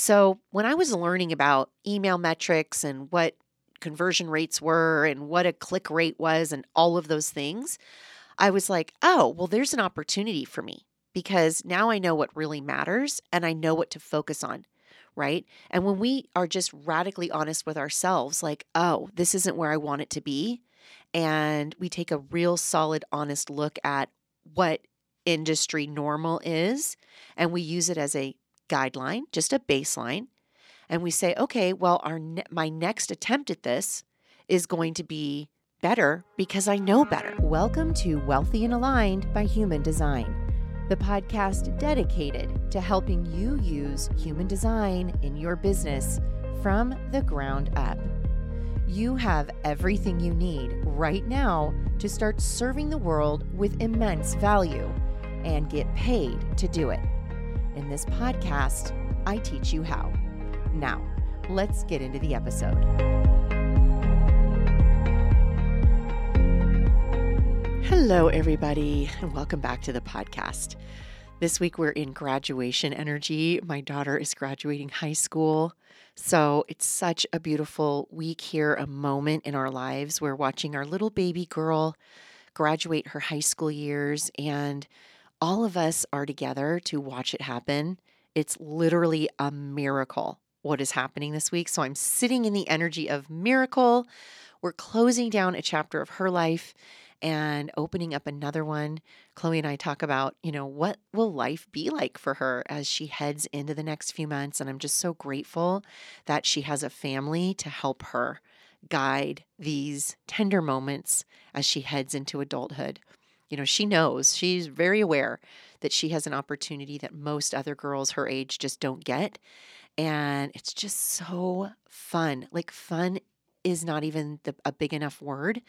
So when I was learning about email metrics and what conversion rates were and what a click rate was and all of those things, I was like, oh, well, there's an opportunity for me because now I know what really matters and I know what to focus on, right? And when we are just radically honest with ourselves, like, oh, this isn't where I want it to be, and we take a real solid, honest look at what industry normal is, and we use it as a guideline, just a baseline, and we say, okay, well, my next attempt at this is going to be better because I know better. Welcome to Wealthy and Aligned by Human Design, the podcast dedicated to helping you use human design in your business from the ground up. You have everything you need right now to start serving the world with immense value and get paid to do it. In this podcast, I teach you how. Now, let's get into the episode. Hello, everybody, and welcome back to the podcast. This week, we're in graduation energy. My daughter is graduating high school. So it's such a beautiful week here, a moment in our lives. We're watching our little baby girl graduate her high school years, and all of us are together to watch it happen. It's literally a miracle what is happening this week. So I'm sitting in the energy of miracle. We're closing down a chapter of her life and opening up another one. Chloe and I talk about, what will life be like for her as she heads into the next few months. And I'm just so grateful that she has a family to help her guide these tender moments as she heads into adulthood. She knows, she's very aware that she has an opportunity that most other girls her age just don't get. And it's just so fun. Like, fun is not even a big enough word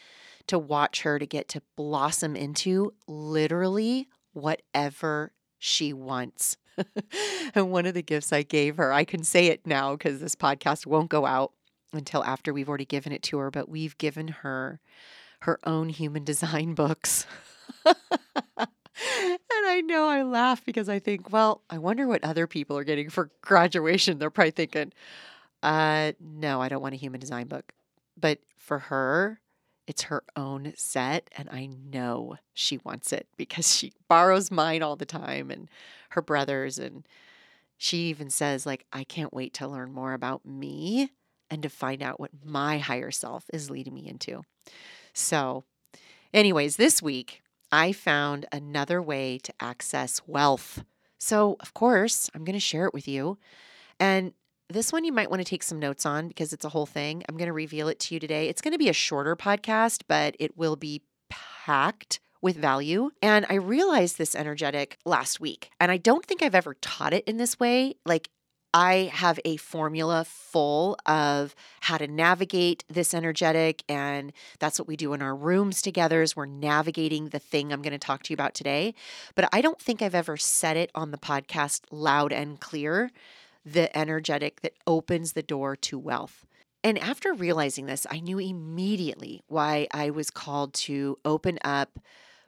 to watch her to get to blossom into literally whatever she wants. And one of the gifts I gave her, I can say it now because this podcast won't go out until after we've already given it to her, but we've given her her own human design books. And I know I laugh because I think, well, I wonder what other people are getting for graduation. They're probably thinking, no, I don't want a human design book. But for her, it's her own set. And I know she wants it because she borrows mine all the time and her brother's. And she even says, like, I can't wait to learn more about me and to find out what my higher self is leading me into. So anyways, this week, I found another way to access wealth. So, of course, I'm going to share it with you. And this one you might want to take some notes on because it's a whole thing. I'm going to reveal it to you today. It's going to be a shorter podcast, but it will be packed with value. And I realized this energetic last week, and I don't think I've ever taught it in this way. Like, I have a formula full of how to navigate this energetic, and that's what we do in our rooms together is we're navigating the thing I'm going to talk to you about today. But I don't think I've ever said it on the podcast loud and clear, the energetic that opens the door to wealth. And after realizing this, I knew immediately why I was called to open up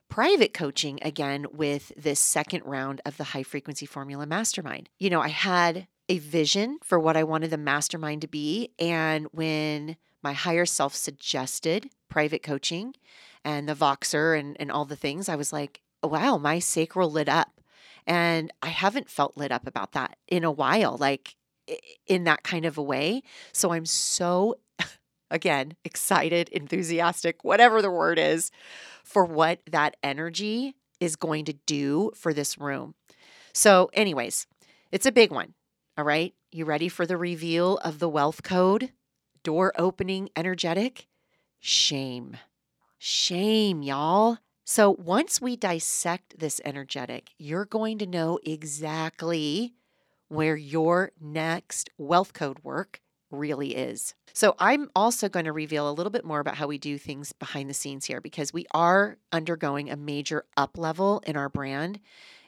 private coaching again with this second round of the High Frequency Formula Mastermind. I had a vision for what I wanted the mastermind to be. And when my higher self suggested private coaching and the Voxer and all the things, I was like, wow, my sacral lit up. And I haven't felt lit up about that in a while, like in that kind of a way. So I'm so, again, excited, enthusiastic, whatever the word is, for what that energy is going to do for this room. So anyways, it's a big one. All right, you ready for the reveal of the wealth code? Door opening energetic? Shame. Shame, y'all. So once we dissect this energetic, you're going to know exactly where your next wealth code work really is. So I'm also going to reveal a little bit more about how we do things behind the scenes here because we are undergoing a major up level in our brand,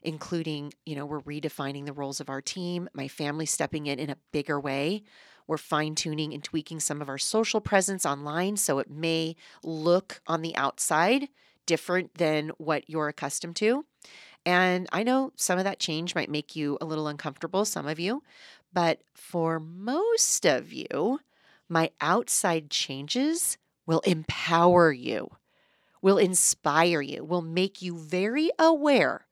including, we're redefining the roles of our team, my family stepping in a bigger way. We're fine-tuning and tweaking some of our social presence online so it may look on the outside different than what you're accustomed to. And I know some of that change might make you a little uncomfortable, some of you, But for most of you, my outside changes will empower you, will inspire you, will make you very aware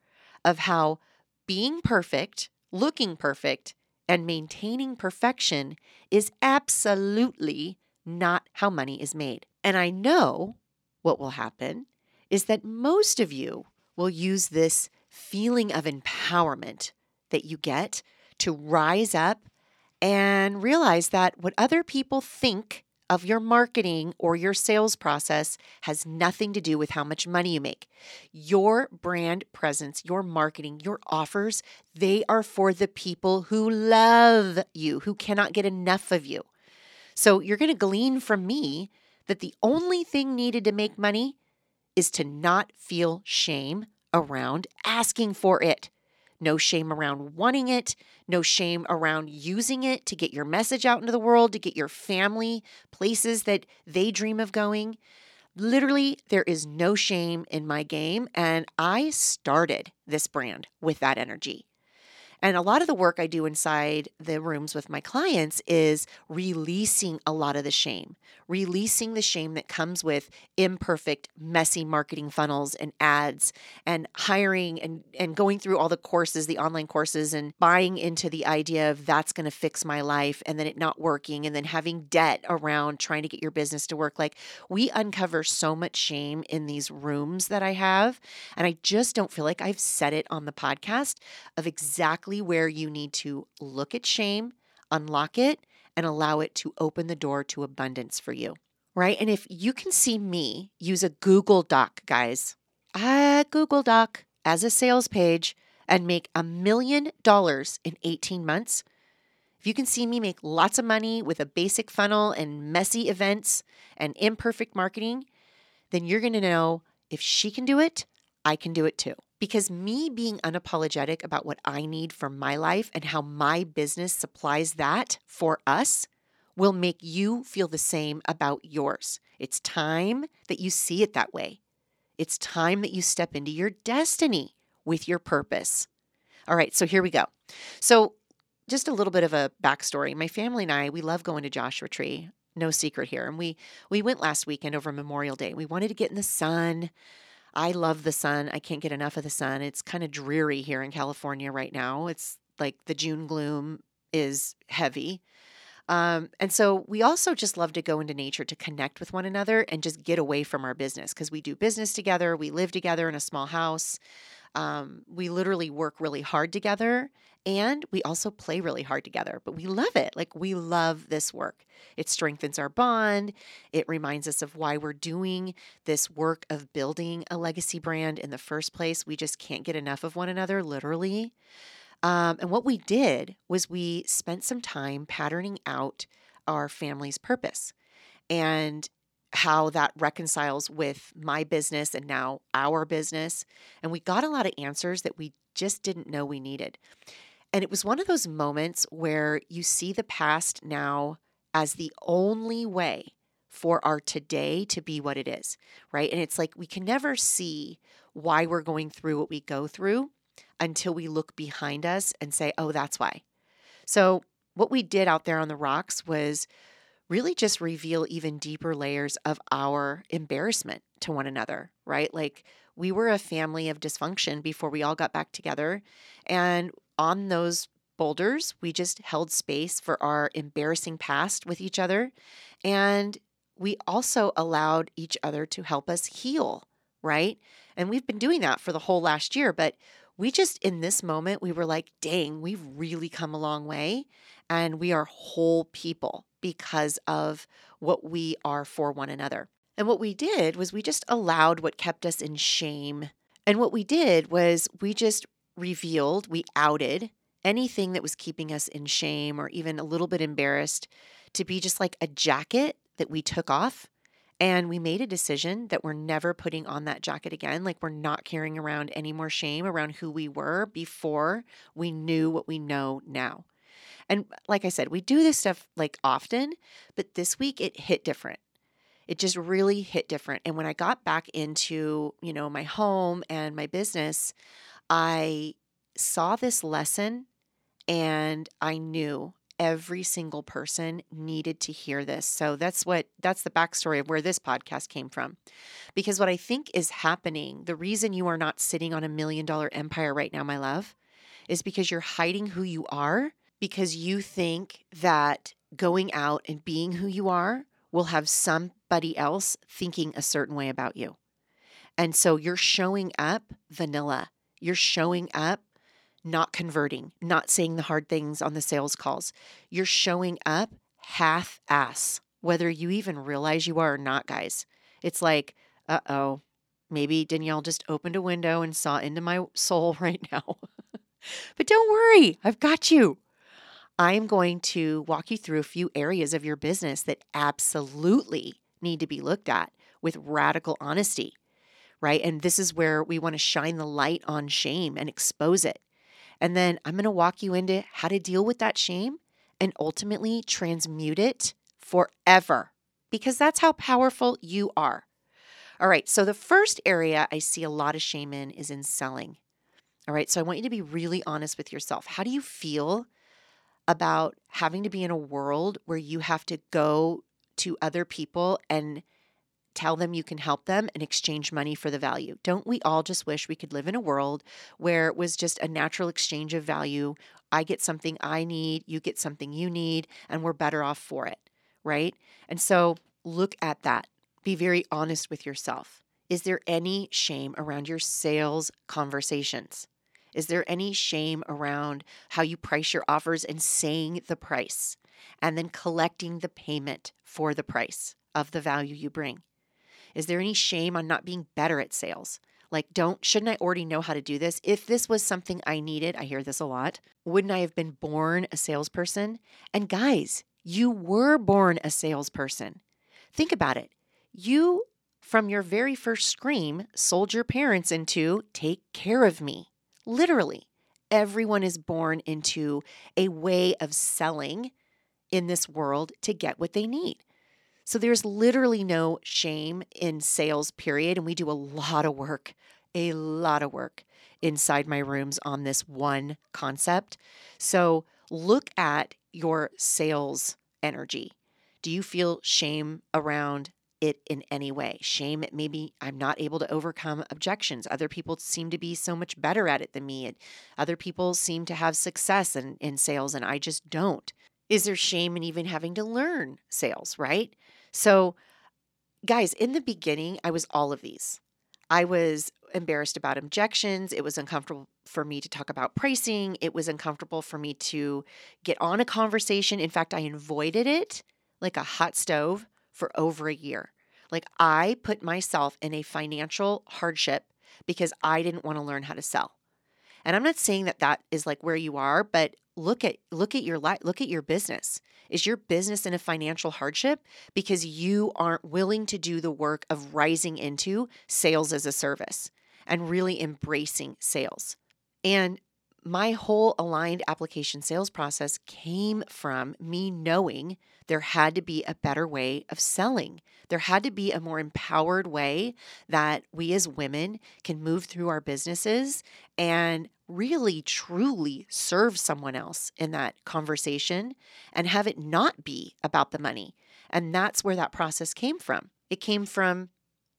of how being perfect, looking perfect, and maintaining perfection is absolutely not how money is made. And I know what will happen is that most of you will use this feeling of empowerment that you get to rise up and realize that what other people think of your marketing or your sales process has nothing to do with how much money you make. Your brand presence, your marketing, your offers, they are for the people who love you, who cannot get enough of you. So you're going to glean from me that the only thing needed to make money is to not feel shame around asking for it. No shame around wanting it, no shame around using it to get your message out into the world, to get your family places that they dream of going. Literally, there is no shame in my game, and I started this brand with that energy. And a lot of the work I do inside the rooms with my clients is releasing a lot of the shame, releasing the shame that comes with imperfect, messy marketing funnels and ads and hiring and going through all the courses, the online courses, and buying into the idea of that's going to fix my life and then it not working and then having debt around trying to get your business to work. Like, we uncover so much shame in these rooms that I have. And I just don't feel like I've said it on the podcast of exactly where you need to look at shame, unlock it, and allow it to open the door to abundance for you, right? And if you can see me use a Google Doc, guys, a Google Doc as a sales page and make $1 million in 18 months, if you can see me make lots of money with a basic funnel and messy events and imperfect marketing, then you're going to know if she can do it, I can do it too. Because me being unapologetic about what I need for my life and how my business supplies that for us will make you feel the same about yours. It's time that you see it that way. It's time that you step into your destiny with your purpose. All right, so here we go. So just a little bit of a backstory. My family and I, we love going to Joshua Tree. No secret here. And we went last weekend over Memorial Day. We wanted to get in the sun. I love the sun. I can't get enough of the sun. It's kind of dreary here in California right now. It's like the June gloom is heavy. And so we also just love to go into nature to connect with one another and just get away from our business because we do business together. We live together in a small house. We literally work really hard together and we also play really hard together, but we love it. Like, we love this work. It strengthens our bond. It reminds us of why we're doing this work of building a legacy brand in the first place. We just can't get enough of one another, literally. And what we did was we spent some time patterning out our family's purpose and how that reconciles with my business and now our business. And we got a lot of answers that we just didn't know we needed. And it was one of those moments where you see the past now as the only way for our today to be what it is, right? And it's like we can never see why we're going through what we go through until we look behind us and say, oh, that's why. So what we did out there on the rocks was really just reveal even deeper layers of our embarrassment to one another, right? Like, we were a family of dysfunction before we all got back together. And on those boulders, we just held space for our embarrassing past with each other. And we also allowed each other to help us heal, right? And we've been doing that for the whole last year, but we just, in this moment, we were like, dang, we've really come a long way. And we are whole people because of what we are for one another. And what we did was we just allowed what kept us in shame. And what we did was we just revealed, we outed anything that was keeping us in shame or even a little bit embarrassed to be just like a jacket that we took off. And we made a decision that we're never putting on that jacket again. Like, we're not carrying around any more shame around who we were before we knew what we know now. And like I said, we do this stuff like often, but this week it hit different. It just really hit different. And when I got back into, you know, my home and my business, I saw this lesson And I knew every single person needed to hear this. So that's the backstory of where this podcast came from. Because what I think is happening, the reason you are not sitting on $1 million empire right now, my love, is because you're hiding who you are, because you think that going out and being who you are will have somebody else thinking a certain way about you. And so you're showing up vanilla. You're showing up not converting, not saying the hard things on the sales calls. You're showing up half-ass, whether you even realize you are or not, guys. It's like, uh-oh, maybe Danielle just opened a window and saw into my soul right now. But don't worry, I've got you. I'm going to walk you through a few areas of your business that absolutely need to be looked at with radical honesty, right? And this is where we want to shine the light on shame and expose it. And then I'm going to walk you into how to deal with that shame and ultimately transmute it forever, because that's how powerful you are. All right. So the first area I see a lot of shame in is in selling. All right. So I want you to be really honest with yourself. How do you feel about having to be in a world where you have to go to other people and tell them you can help them and exchange money for the value? Don't we all just wish we could live in a world where it was just a natural exchange of value? I get something I need, you get something you need, and we're better off for it, right? And so look at that. Be very honest with yourself. Is there any shame around your sales conversations? Is there any shame around how you price your offers and saying the price and then collecting the payment for the price of the value you bring? Is there any shame on not being better at sales? Like, shouldn't I already know how to do this? If this was something I needed, I hear this a lot, wouldn't I have been born a salesperson? And guys, you were born a salesperson. Think about it. You, from your very first scream, sold your parents into take care of me. Literally, everyone is born into a way of selling in this world to get what they need. So there's literally no shame in sales, period. And we do a lot of work inside my rooms on this one concept. So look at your sales energy. Do you feel shame around it in any way? Shame at maybe I'm not able to overcome objections. Other people seem to be so much better at it than me. And other people seem to have success in sales and I just don't. Is there shame in even having to learn sales, right? So guys, in the beginning, I was all of these. I was embarrassed about objections. It was uncomfortable for me to talk about pricing. It was uncomfortable for me to get on a conversation. In fact, I avoided it like a hot stove for over a year. Like, I put myself in a financial hardship because I didn't want to learn how to sell. And I'm not saying that is like where you are, but look at your life, look at your business. Is your business in a financial hardship because you aren't willing to do the work of rising into sales as a service and really embracing sales? And my whole aligned application sales process came from me knowing there had to be a better way of selling. There had to be a more empowered way that we as women can move through our businesses and really truly serve someone else in that conversation and have it not be about the money. And that's where that process came from. It came from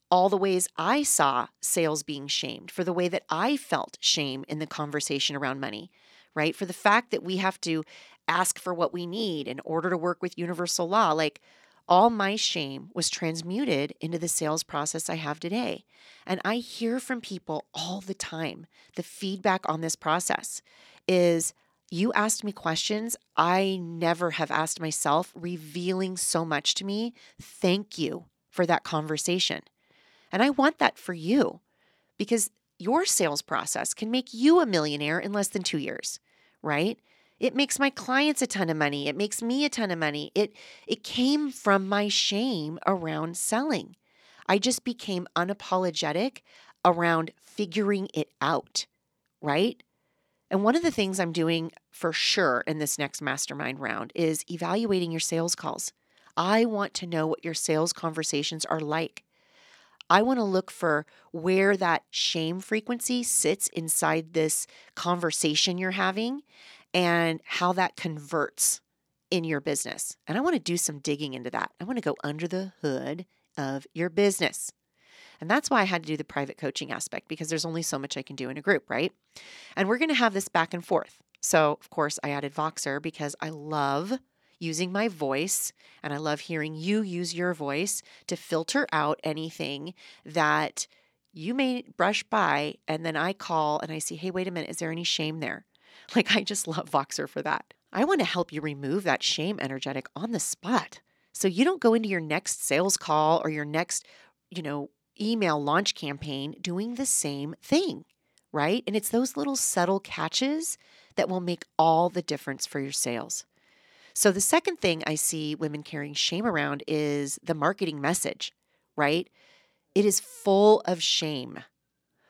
all the ways I saw sales being shamed, for the way that I felt shame in the conversation around money, right? For the fact that we have to ask for what we need in order to work with universal law. Like, all my shame was transmuted into the sales process I have today. And I hear from people all the time. The feedback on this process is, you asked me questions I never have asked myself, revealing so much to me. Thank you for that conversation. And I want that for you, because your sales process can make you a millionaire in less than 2 years, right? It makes my clients a ton of money. It makes me a ton of money. It came from my shame around selling. I just became unapologetic around figuring it out, right? And one of the things I'm doing for sure in this next mastermind round is evaluating your sales calls. I want to know what your sales conversations are like. I want to look for where that shame frequency sits inside this conversation you're having and how that converts in your business. And I want to do some digging into that. I want to go under the hood of your business. And that's why I had to do the private coaching aspect, because there's only so much I can do in a group, right? And we're going to have this back and forth. So, of course, I added Voxer because I love using my voice, and I love hearing you use your voice to filter out anything that you may brush by, and then I call and I see, hey, wait a minute, is there any shame there? Like, I just love Voxer for that. I want to help you remove that shame energetic on the spot, so you don't go into your next sales call or your next, email launch campaign doing the same thing, right? And it's those little subtle catches that will make all the difference for your sales. So the second thing I see women carrying shame around is the marketing message, right? It is full of shame.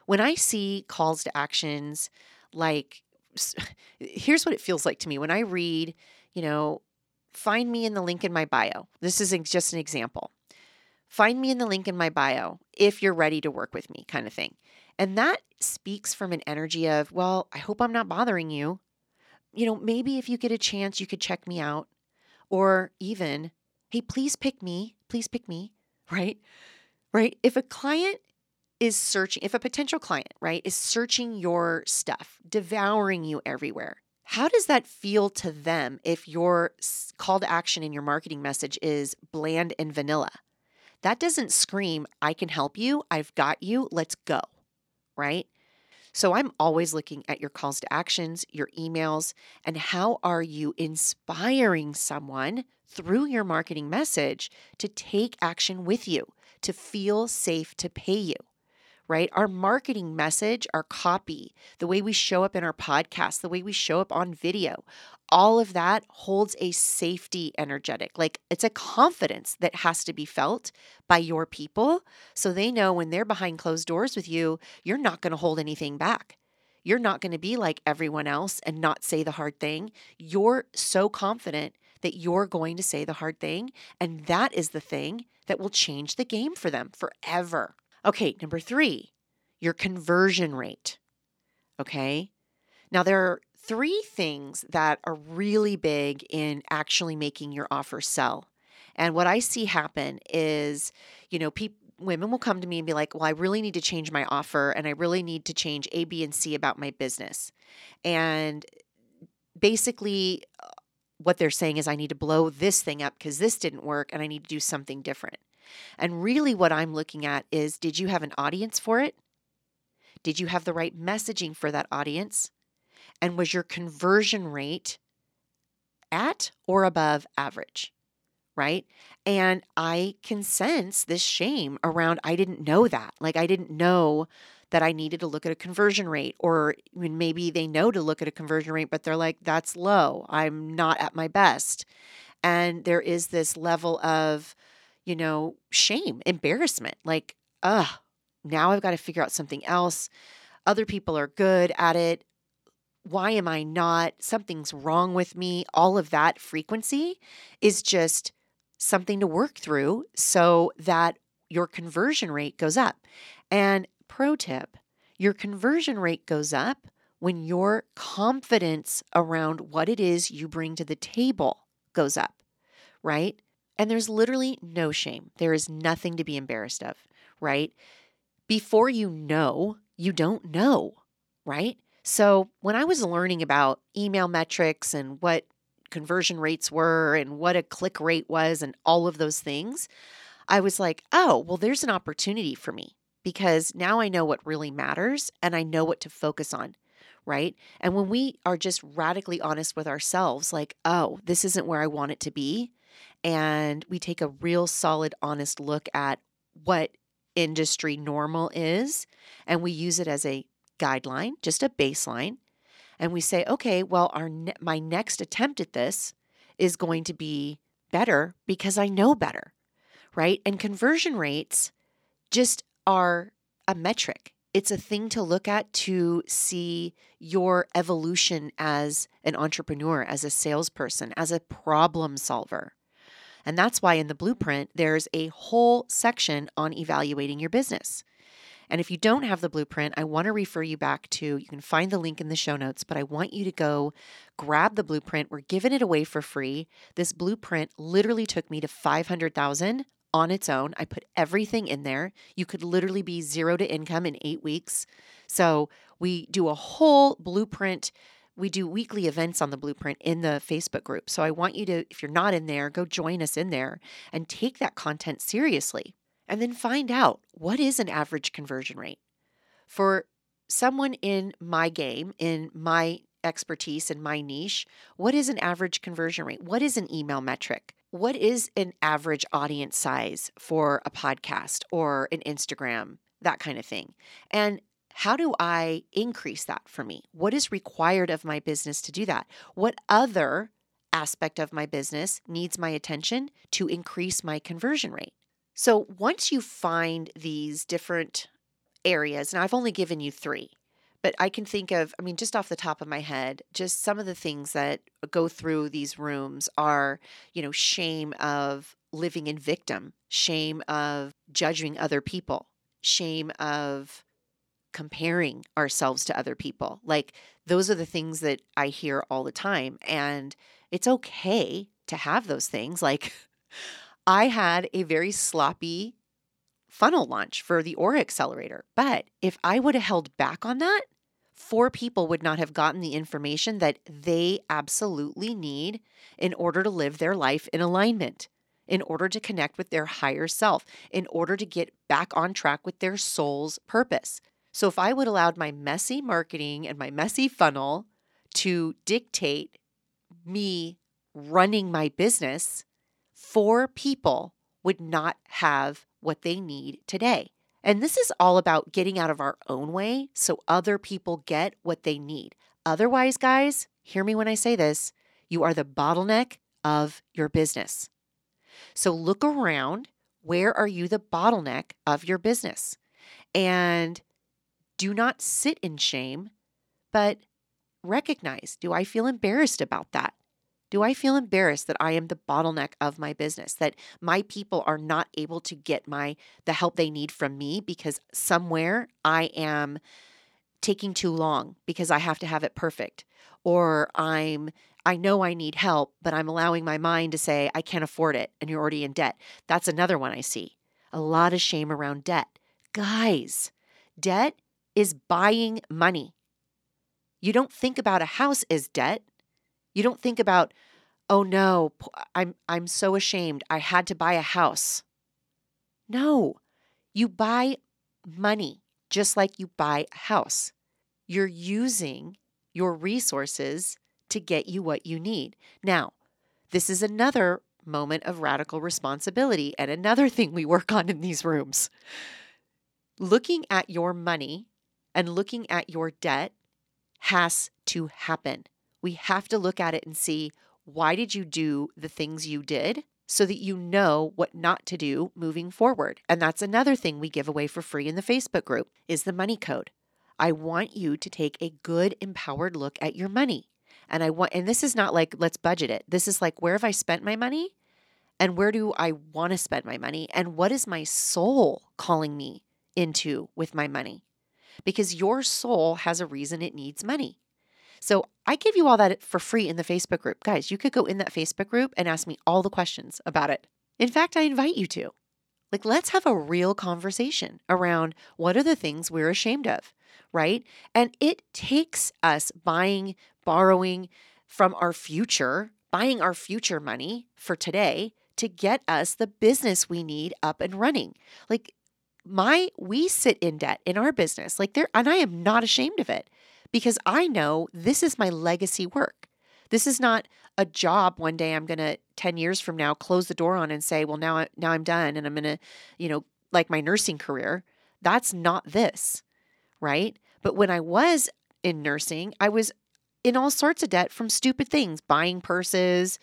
When I see calls to actions, like, here's what it feels like to me. When I read, find me in the link in my bio. This is just an example. Find me in the link in my bio if you're ready to work with me, kind of thing. And that speaks from an energy of, well, I hope I'm not bothering you. Maybe if you get a chance, you could check me out. Or even, hey, please pick me, right? Right? If a potential client, right, is searching your stuff, devouring you everywhere, how does that feel to them if your call to action in your marketing message is bland and vanilla? That doesn't scream, I can help you, I've got you, let's go, right? So I'm always looking at your calls to actions, your emails, and how are you inspiring someone through your marketing message to take action with you, to feel safe to pay you, right? Our marketing message, our copy, the way we show up in our podcast, the way we show up on video, all of that holds a safety energetic. Like, it's a confidence that has to be felt by your people, so they know when they're behind closed doors with you, you're not going to hold anything back. You're not going to be like everyone else and not say the hard thing. You're so confident that you're going to say the hard thing, and that is the thing that will change the game for them forever. Okay, number 3, your conversion rate. Okay? Now, there are 3 things that are really big in actually making your offer sell. And what I see happen is, women will come to me and be like, well, I really need to change my offer, and I really need to change A, B, and C about my business. And basically, what they're saying is, I need to blow this thing up because this didn't work, and I need to do something different. And really, what I'm looking at is, did you have an audience for it? Did you have the right messaging for that audience? And was your conversion rate at or above average, right? And I can sense this shame around, I didn't know that. Like, I didn't know that I needed to look at a conversion rate, or maybe they know to look at a conversion rate, but they're like, that's low. I'm not at my best. And there is this level of, shame, embarrassment, like, now I've got to figure out something else. Other people are good at it. Why am I not? Something's wrong with me. All of that frequency is just something to work through so that your conversion rate goes up. And pro tip, your conversion rate goes up when your confidence around what it is you bring to the table goes up, right? And there's literally no shame. There is nothing to be embarrassed of, right? Before you don't know, right? So when I was learning about email metrics and what conversion rates were and what a click rate was and all of those things, I was like, oh, well, there's an opportunity for me because now I know what really matters and I know what to focus on, right? And when we are just radically honest with ourselves, like, oh, this isn't where I want it to be, and we take a real solid, honest look at what industry normal is, and we use it as a guideline, just a baseline. And we say, okay, well, my next attempt at this is going to be better because I know better, right? And conversion rates just are a metric. It's a thing to look at to see your evolution as an entrepreneur, as a salesperson, as a problem solver. And that's why in the blueprint, there's a whole section on evaluating your business. And if you don't have the blueprint, I want to refer you back to, you can find the link in the show notes, but I want you to go grab the blueprint. We're giving it away for free. This blueprint literally took me to 500,000 on its own. I put everything in there. You could literally be zero to income in 8 weeks. So we do a whole blueprint. We do weekly events on the blueprint in the Facebook group. So I want you to, if you're not in there, go join us in there and take that content seriously. And then find out, what is an average conversion rate? For someone in my game, in my expertise, in my niche, what is an average conversion rate? What is an email metric? What is an average audience size for a podcast or an Instagram, that kind of thing? And how do I increase that for me? What is required of my business to do that? What other aspect of my business needs my attention to increase my conversion rate? So once you find these different areas, and I've only given you three, but I can think of, just off the top of my head, just some of the things that go through these rooms are, shame of living in victim, shame of judging other people, shame of comparing ourselves to other people. Like, those are the things that I hear all the time. And it's okay to have those things. Like, I had a very sloppy funnel launch for the Aura Accelerator. But if I would have held back on that, 4 people would not have gotten the information that they absolutely need in order to live their life in alignment, in order to connect with their higher self, in order to get back on track with their soul's purpose. So if I would allowed my messy marketing and my messy funnel to dictate me running my business, 4 people would not have what they need today. And this is all about getting out of our own way so other people get what they need. Otherwise, guys, hear me when I say this, you are the bottleneck of your business. So look around, where are you the bottleneck of your business? And do not sit in shame, but recognize, do I feel embarrassed about that? Do I feel embarrassed that I am the bottleneck of my business, that my people are not able to get the help they need from me because somewhere I am taking too long because I have to have it perfect, or I know I need help, but I'm allowing my mind to say I can't afford it and you're already in debt. That's another one I see. A lot of shame around debt. Guys, debt is buying money. You don't think about a house as debt. You don't think about, oh no, I'm so ashamed. I had to buy a house. No, you buy money just like you buy a house. You're using your resources to get you what you need. Now, this is another moment of radical responsibility and another thing we work on in these rooms. Looking at your money and looking at your debt has to happen. We have to look at it and see, why did you do the things you did, so that you know what not to do moving forward. And that's another thing we give away for free in the Facebook group is the money code. I want you to take a good, empowered look at your money. And this is not like, let's budget it. This is like, where have I spent my money and where do I want to spend my money? And what is my soul calling me into with my money? Because your soul has a reason it needs money. So I give you all that for free in the Facebook group. Guys, you could go in that Facebook group and ask me all the questions about it. In fact, I invite you to. Like, let's have a real conversation around what are the things we're ashamed of, right? And it takes us borrowing from our future, buying our future money for today to get us the business we need up and running. Like, we sit in debt in our business. And I am not ashamed of it. Because I know this is my legacy work. This is not a job one day I'm going to, 10 years from now, close the door on and say, well, now I'm done and I'm going to, like my nursing career. That's not this, right? But when I was in nursing, I was in all sorts of debt from stupid things, buying purses,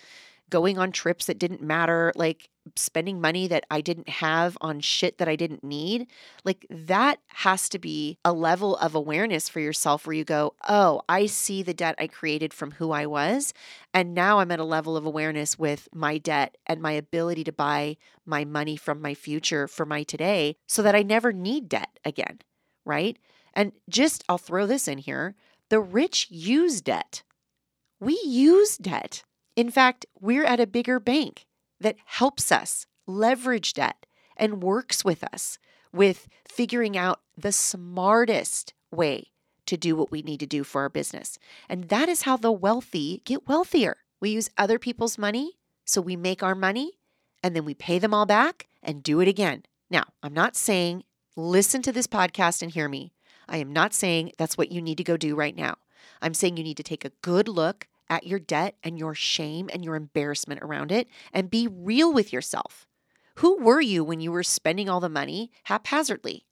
going on trips that didn't matter, like spending money that I didn't have on shit that I didn't need. Like, that has to be a level of awareness for yourself where you go, oh, I see the debt I created from who I was. And now I'm at a level of awareness with my debt and my ability to buy my money from my future for my today so that I never need debt again. right? And just, I'll throw this in here, the rich use debt. We use debt. In fact, we're at a bigger bank that helps us leverage debt and works with us with figuring out the smartest way to do what we need to do for our business. And that is how the wealthy get wealthier. We use other people's money, so we make our money, and then we pay them all back and do it again. Now, I'm not saying listen to this podcast and hear me. I am not saying that's what you need to go do right now. I'm saying you need to take a good look at your debt and your shame and your embarrassment around it and be real with yourself. Who were you when you were spending all the money haphazardly?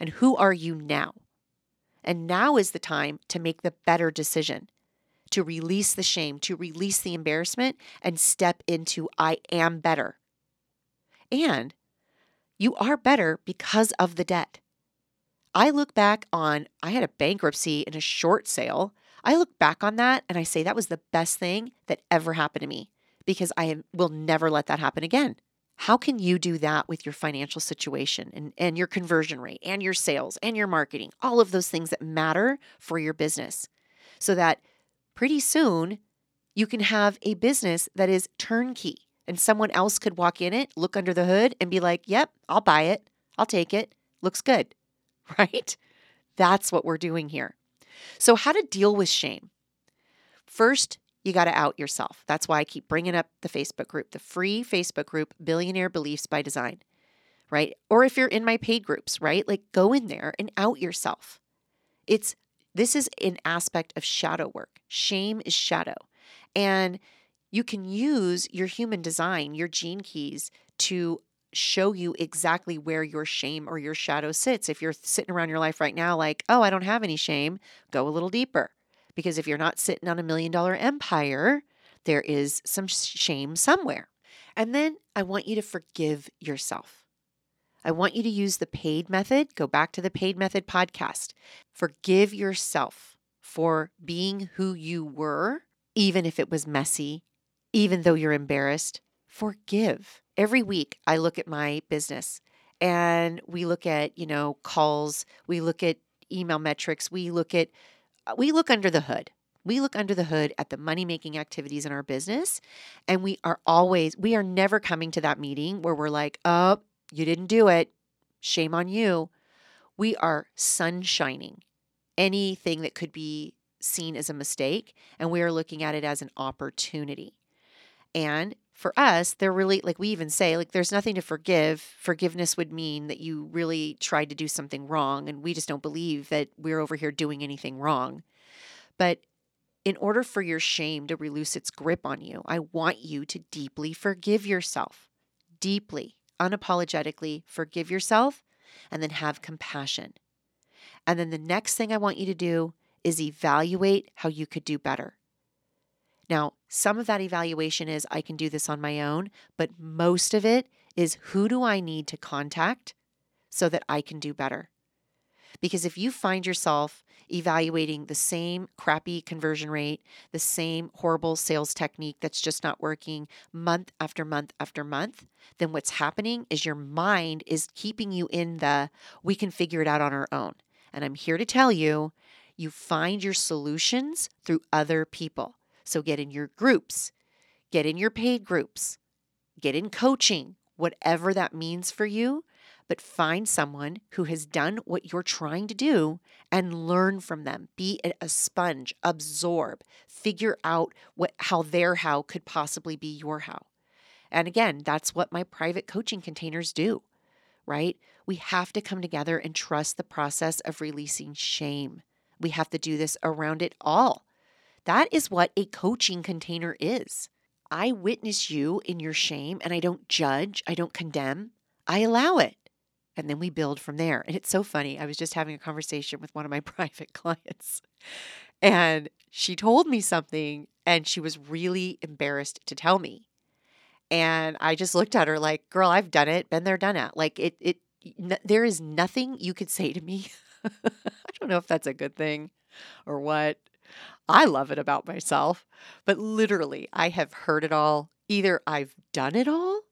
And who are you now? And now is the time to make the better decision, to release the shame, to release the embarrassment, and step into I am better. And you are better because of the debt. I look back on, I had a bankruptcy and a short sale. I look back on that and I say that was the best thing that ever happened to me because I will never let that happen again. How can you do that with your financial situation and your conversion rate and your sales and your marketing, all of those things that matter for your business, so that pretty soon you can have a business that is turnkey and someone else could walk in it, look under the hood and be like, yep, I'll buy it. I'll take it. Looks good, right? That's what we're doing here. So how to deal with shame? First, you got to out yourself. That's why I keep bringing up the Facebook group, the free Facebook group, Billionaire Beliefs by Design, right? Or if you're in my paid groups, right? Like go in there and out yourself. This is an aspect of shadow work. Shame is shadow. And you can use your human design, your gene keys, to show you exactly where your shame or your shadow sits. If you're sitting around your life right now like, oh, I don't have any shame, go a little deeper. Because if you're not sitting on $1 million empire, there is some shame somewhere. And then I want you to forgive yourself. I want you to use the paid method. Go back to the paid method podcast. Forgive yourself for being who you were, even if it was messy, even though you're embarrassed. Forgive. Every week I look at my business and we look at, calls, we look at email metrics, we look under the hood. We look under the hood at the money-making activities in our business, and we are never coming to that meeting where we're like, oh, you didn't do it. Shame on you. We are sunshining anything that could be seen as a mistake, and we are looking at it as an opportunity. And for us, they're really, like we even say, like there's nothing to forgive. Forgiveness would mean that you really tried to do something wrong, and we just don't believe that we're over here doing anything wrong. But in order for your shame to release its grip on you, I want you to deeply forgive yourself. Deeply, unapologetically forgive yourself, and then have compassion. And then the next thing I want you to do is evaluate how you could do better. Now, some of that evaluation is I can do this on my own, but most of it is who do I need to contact so that I can do better? Because if you find yourself evaluating the same crappy conversion rate, the same horrible sales technique that's just not working month after month after month, then what's happening is your mind is keeping you in the, we can figure it out on our own. And I'm here to tell you, you find your solutions through other people. So get in your groups, get in your paid groups, get in coaching, whatever that means for you, but find someone who has done what you're trying to do and learn from them. Be a sponge, absorb, figure out how their how could possibly be your how. And again, that's what my private coaching containers do, right? We have to come together and trust the process of releasing shame. We have to do this around it all. That is what a coaching container is. I witness you in your shame and I don't judge, I don't condemn, I allow it. And then we build from there. And it's so funny. I was just having a conversation with one of my private clients and she told me something and she was really embarrassed to tell me. And I just looked at her like, girl, I've done it, been there, done that. Like there is nothing you could say to me. I don't know if that's a good thing or what. I love it about myself, but literally I have heard it all. Either I've done it all,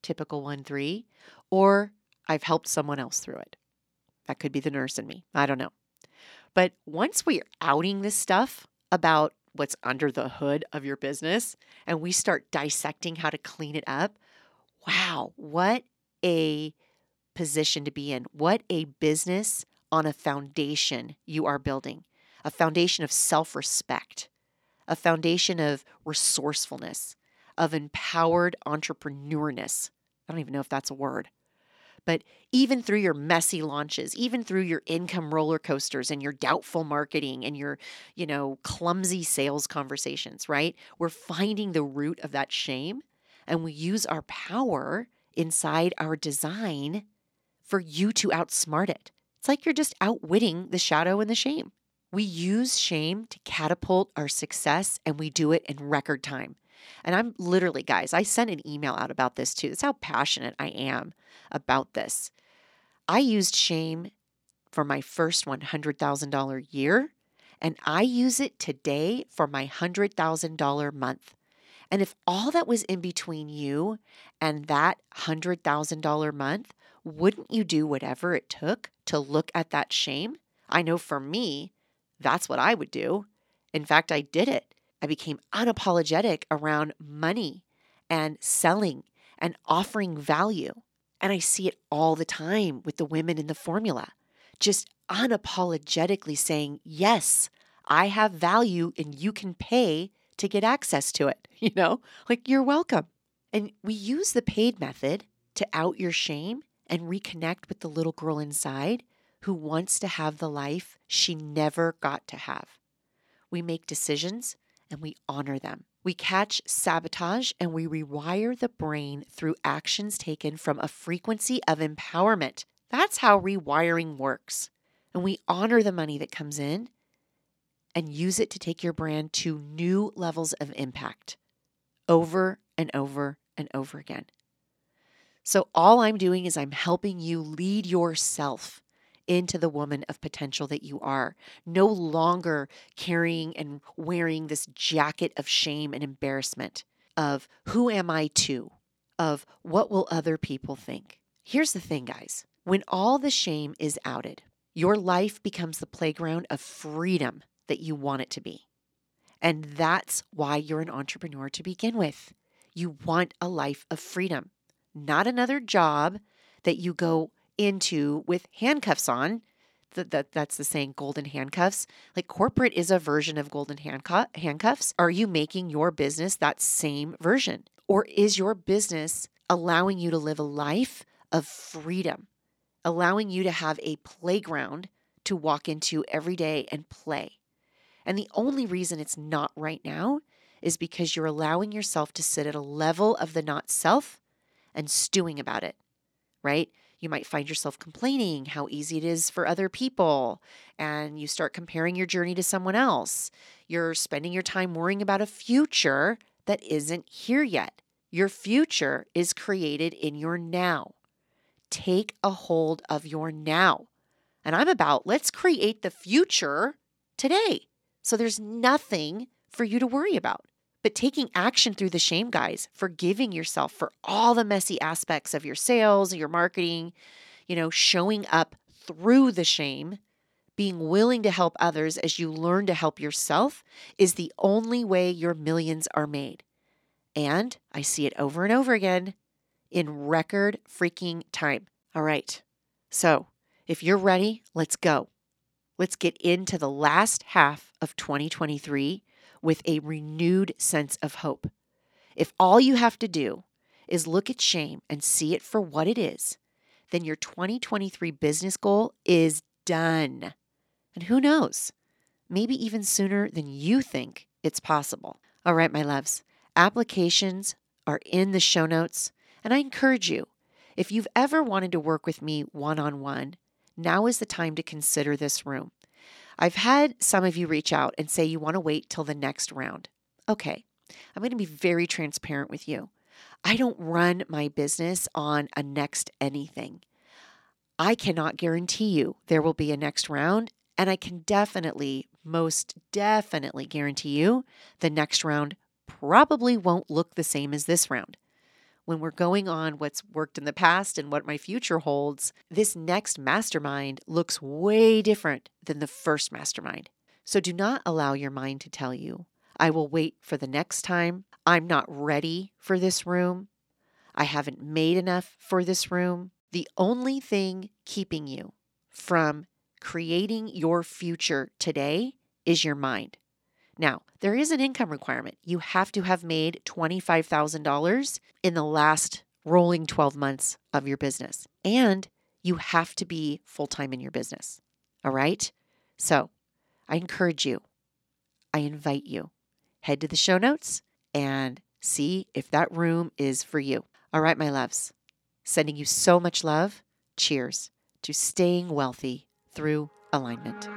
typical 1-3, or I've helped someone else through it. That could be the nurse in me. I don't know. But once we're outing this stuff about what's under the hood of your business and we start dissecting how to clean it up, wow, what a position to be in. What a business on a foundation you are building, a foundation of self-respect, a foundation of resourcefulness, of empowered entrepreneurness. I don't even know if that's a word. But even through your messy launches, even through your income roller coasters and your doubtful marketing and your, clumsy sales conversations, right? We're finding the root of that shame, and we use our power inside our design for you to outsmart it. It's like you're just outwitting the shadow and the shame. We use shame to catapult our success, and we do it in record time. And I'm literally, guys, I sent an email out about this too. That's how passionate I am about this. I used shame for my first $100,000 year, and I use it today for my $100,000 month. And if all that was in between you and that $100,000 month, wouldn't you do whatever it took to look at that shame? I know for me, that's what I would do. In fact, I did it. I became unapologetic around money and selling and offering value. And I see it all the time with the women in the formula, just unapologetically saying, yes, I have value and you can pay to get access to it. You're welcome. And we use the paid method to out your shame and reconnect with the little girl inside who wants to have the life she never got to have. We make decisions and we honor them. We catch sabotage and we rewire the brain through actions taken from a frequency of empowerment. That's how rewiring works. And we honor the money that comes in and use it to take your brand to new levels of impact over and over and over again. So all I'm doing is I'm helping you lead yourself into the woman of potential that you are, no longer carrying and wearing this jacket of shame and embarrassment of who am I to, of what will other people think. Here's the thing, guys. When all the shame is outed, your life becomes the playground of freedom that you want it to be. And that's why you're an entrepreneur to begin with. You want a life of freedom, not another job that you go into with handcuffs on. That's the saying, golden handcuffs. Like corporate is a version of golden handcuffs. Are you making your business that same version? Or is your business allowing you to live a life of freedom, allowing you to have a playground to walk into every day and play? And the only reason it's not right now is because you're allowing yourself to sit at a level of the not self and stewing about it, right? You might find yourself complaining how easy it is for other people, and you start comparing your journey to someone else. You're spending your time worrying about a future that isn't here yet. Your future is created in your now. Take a hold of your now. And I'm about, let's create the future today. So there's nothing for you to worry about. But taking action through the shame, guys, forgiving yourself for all the messy aspects of your sales and your marketing, showing up through the shame, being willing to help others as you learn to help yourself is the only way your millions are made. And I see it over and over again in record freaking time. All right. So if you're ready, let's go. Let's get into the last half of 2023 with a renewed sense of hope. If all you have to do is look at shame and see it for what it is, then your 2023 business goal is done. And who knows, maybe even sooner than you think it's possible. All right, my loves, applications are in the show notes, and I encourage you, if you've ever wanted to work with me one-on-one, now is the time to consider this room. I've had some of you reach out and say you want to wait till the next round. Okay, I'm going to be very transparent with you. I don't run my business on a next anything. I cannot guarantee you there will be a next round, and I can definitely, most definitely guarantee you the next round probably won't look the same as this round. when we're going on what's worked in the past and what my future holds, this next mastermind looks way different than the first mastermind. So do not allow your mind to tell you, I will wait for the next time. I'm not ready for this room. I haven't made enough for this room. The only thing keeping you from creating your future today is your mind. Now, there is an income requirement. You have to have made $25,000 in the last rolling 12 months of your business. And you have to be full-time in your business. All right? So I encourage you, I invite you, head to the show notes and see if that room is for you. All right, my loves. Sending you so much love. Cheers to staying wealthy through alignment.